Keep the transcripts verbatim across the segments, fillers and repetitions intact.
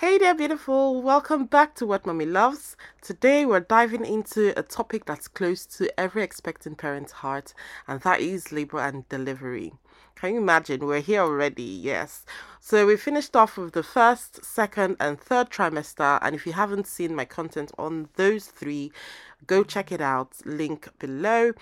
Hey there, beautiful. Welcome back to What Mummy Loves. Today we're diving into a topic that's close to every expectant parent's heart, and that is labor and delivery. Can you imagine? We're here already, yes. So we finished off with the first, second, and third trimester, and if you haven't seen my content on those three, go check it out. Link below.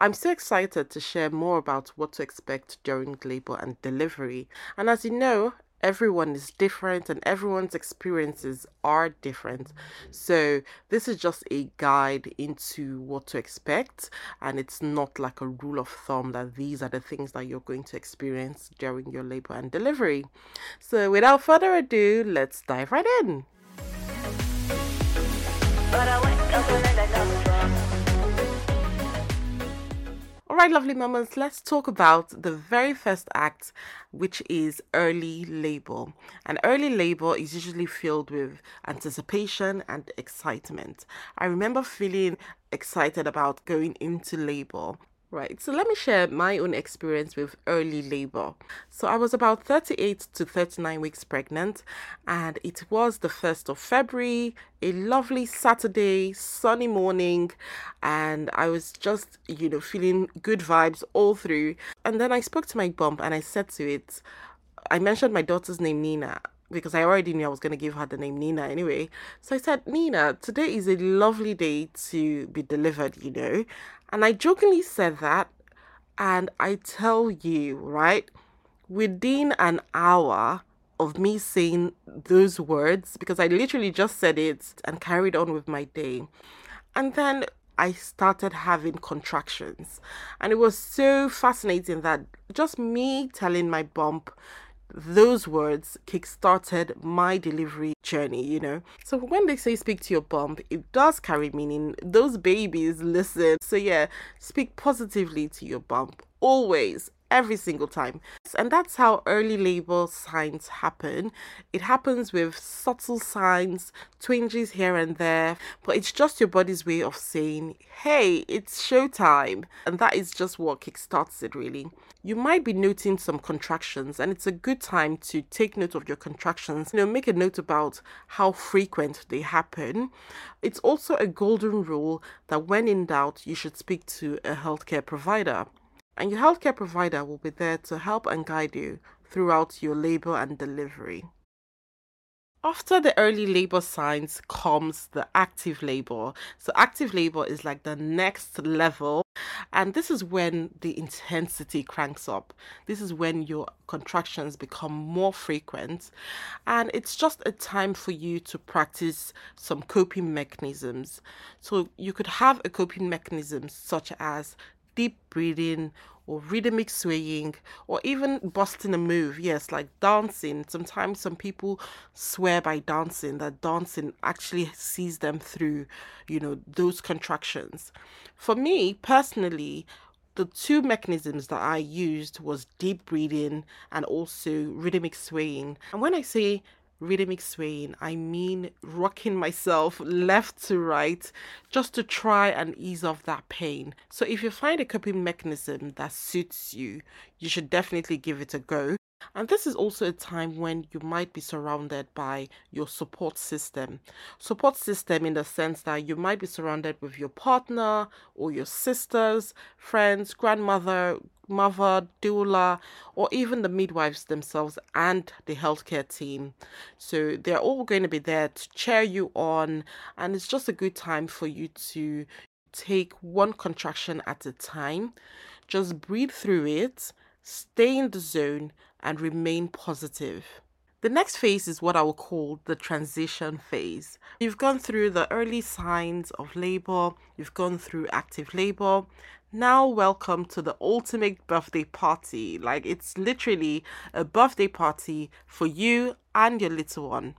I'm so excited to share more about what to expect during labor and delivery. And as you know, everyone is different and everyone's experiences are different. So this is just a guide into what to expect, and it's not like a rule of thumb that these are the things that you're going to experience during your labor and delivery. So without further ado, let's dive right in. All right, lovely mamas, let's talk about the very first act, which is early labor. And early labor is usually filled with anticipation and excitement. I remember feeling excited about going into labor. Right, so let me share my own experience with early labor. So I was about thirty-eight to thirty-nine weeks pregnant, and it was the first of February, a lovely Saturday, sunny morning, and I was just, you know, feeling good vibes all through. And then I spoke to my bump and I said to it, I mentioned my daughter's name, Nina, because I already knew I was going to give her the name Nina anyway. So I said, Nina, today is a lovely day to be delivered, you know. And I jokingly said that, and I tell you, right, within an hour of me saying those words, because I literally just said it and carried on with my day. And then I started having contractions. And it was so fascinating that just me telling my bump those words kickstarted my delivery journey, you know. So when they say speak to your bump, it does carry meaning. Those babies listen. So yeah, speak positively to your bump, always, every single time. And that's how early labor signs happen. It happens with subtle signs, twinges here and there, but it's just your body's way of saying, hey, it's showtime. And that is just what kickstarts it, really. You might be noting some contractions, and it's a good time to take note of your contractions. You know, make a note about how frequent they happen. It's also a golden rule that when in doubt, you should speak to a healthcare provider. And your healthcare provider will be there to help and guide you throughout your labor and delivery. After the early labor signs comes the active labor. So active labor is like the next level. And this is when the intensity cranks up. This is when your contractions become more frequent. And it's just a time for you to practice some coping mechanisms. So you could have a coping mechanism such as deep breathing, or rhythmic swaying, or even busting a move. Yes, like dancing. Sometimes some people swear by dancing, that dancing actually sees them through, you know, those contractions. For me personally, the two mechanisms that I used was deep breathing and also rhythmic swaying. And when I say rhythmic swaying, I mean rocking myself left to right just to try and ease off that pain. So if you find a coping mechanism that suits you, you should definitely give it a go. And this is also a time when you might be surrounded by your support system. Support system in the sense that you might be surrounded with your partner or your sisters, friends, grandmother, mother, doula, or even the midwives themselves and the healthcare team. So they're all going to be there to cheer you on, and it's just a good time for you to take one contraction at a time, just breathe through it, stay in the zone, and remain positive. The next phase is what I will call the transition phase. You've gone through the early signs of labor, you've gone through active labor. Now welcome to the ultimate birthday party. Like, it's literally a birthday party for you and your little one.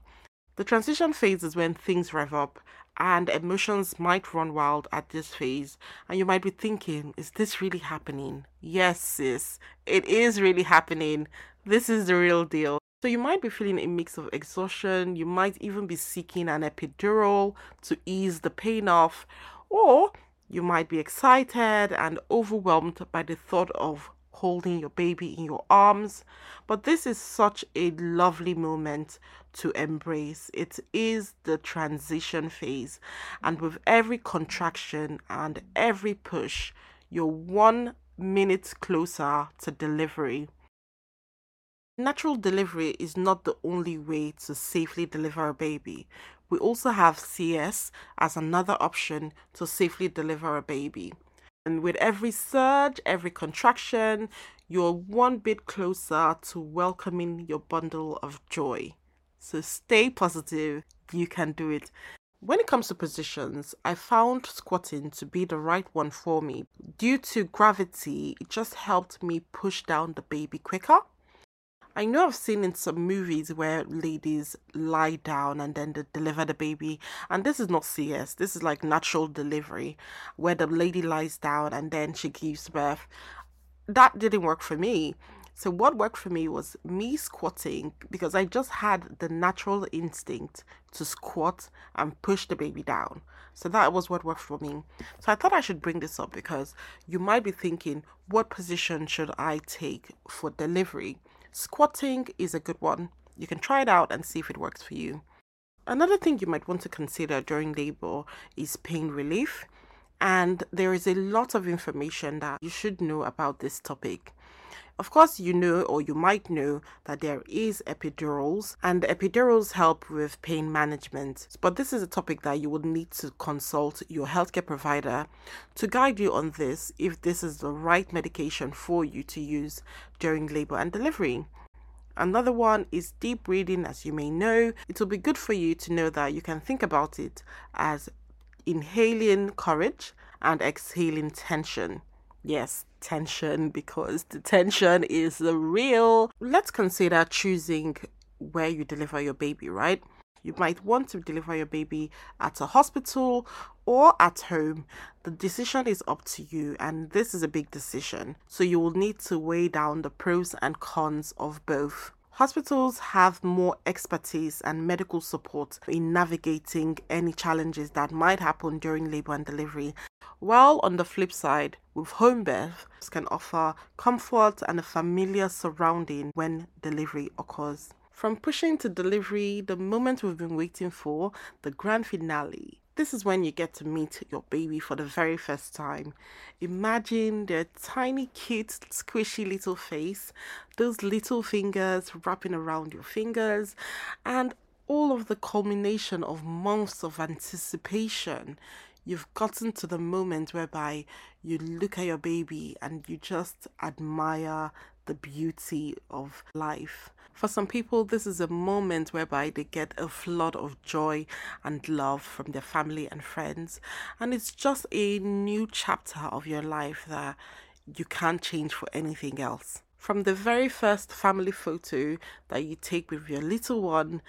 The transition phase is when things rev up, and emotions might run wild at this phase. And you might be thinking, is this really happening? Yes, sis, it is really happening. This is the real deal. So you might be feeling a mix of exhaustion. You might even be seeking an epidural to ease the pain off. Or you might be excited and overwhelmed by the thought of holding your baby in your arms. But this is such a lovely moment to embrace. It is the transition phase, and with every contraction and every push, you're one minute closer to delivery. Natural delivery is not the only way to safely deliver a baby. We also have C S as another option to safely deliver a baby. And with every surge, every contraction, you're one bit closer to welcoming your bundle of joy. So stay positive, you can do it. When it comes to positions, I found squatting to be the right one for me. Due to gravity, it just helped me push down the baby quicker. I know I've seen in some movies where ladies lie down and then they deliver the baby. And this is not C S. This is like natural delivery, where the lady lies down and then she gives birth. That didn't work for me. So what worked for me was me squatting, because I just had the natural instinct to squat and push the baby down. So that was what worked for me. So I thought I should bring this up because you might be thinking, what position should I take for delivery? Squatting is a good one. You can try it out and see if it works for you. Another thing you might want to consider during labor is pain relief. And there is a lot of information that you should know about this topic. Of course, you know, or you might know, that there is epidurals, and epidurals help with pain management. But this is a topic that you would need to consult your healthcare provider to guide you on this, if this is the right medication for you to use during labor and delivery. Another one is deep breathing. As you may know, it will be good for you to know that you can think about it as inhaling courage and exhaling tension. Yes, tension, because the tension is real. Let's consider choosing where you deliver your baby, right? You might want to deliver your baby at a hospital or at home. The decision is up to you, and this is a big decision. So you will need to weigh down the pros and cons of both. Hospitals have more expertise and medical support in navigating any challenges that might happen during labor and delivery. While on the flip side, with home birth, can offer comfort and a familiar surrounding when delivery occurs. From pushing to delivery, the moment we've been waiting for, the grand finale. This is when you get to meet your baby for the very first time. Imagine their tiny, cute, squishy little face, those little fingers wrapping around your fingers, and all of the culmination of months of anticipation. You've gotten to the moment whereby you look at your baby and you just admire the beauty of life. For some people, this is a moment whereby they get a flood of joy and love from their family and friends. And it's just a new chapter of your life that you can't change for anything else. From the very first family photo that you take with your little one,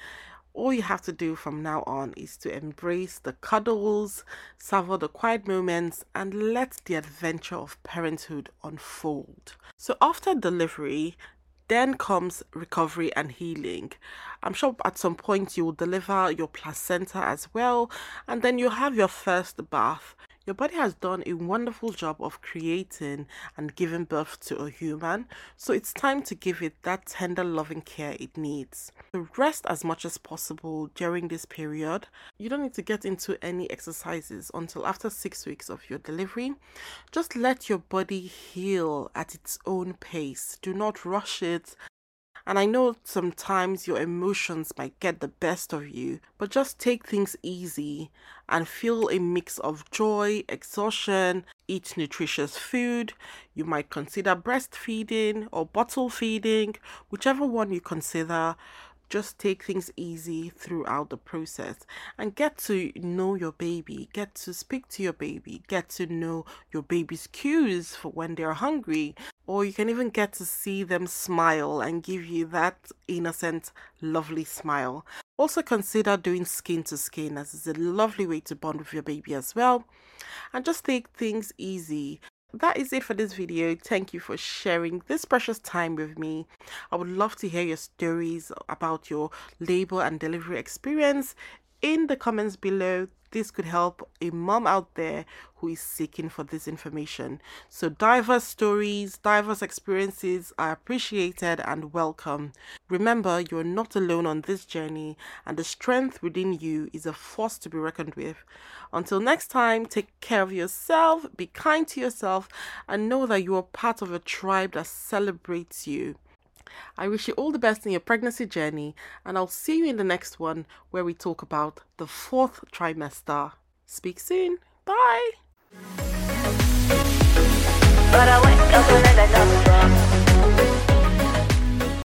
all you have to do from now on is to embrace the cuddles, savor the quiet moments, and let the adventure of parenthood unfold. So after delivery, then comes recovery and healing. I'm sure at some point you will deliver your placenta as well, and then you have your first bath. Your body has done a wonderful job of creating and giving birth to a human, so it's time to give it that tender, loving care it needs. So rest as much as possible during this period. You don't need to get into any exercises until after six weeks of your delivery. Just let your body heal at its own pace. Do not rush it. And I know sometimes your emotions might get the best of you, but just take things easy and feel a mix of joy, exhaustion, eat nutritious food. You might consider breastfeeding or bottle feeding, whichever one you consider. Just take things easy throughout the process and get to know your baby, get to speak to your baby, get to know your baby's cues for when they're hungry, or you can even get to see them smile and give you that innocent, lovely smile. Also consider doing skin to skin, as it's a lovely way to bond with your baby as well. And just take things easy. That is it for this video. Thank you for sharing this precious time with me. I would love to hear your stories about your labor and delivery experience. in the comments below. This could help a mom out there who is seeking for this information. So diverse stories, diverse experiences are appreciated and welcome. Remember, you're not alone on this journey, and the strength within you is a force to be reckoned with. Until next time, take care of yourself, be kind to yourself, and know that you are part of a tribe that celebrates you. I wish you all the best in your pregnancy journey, and I'll see you in the next one where we talk about the fourth trimester. Speak soon. Bye.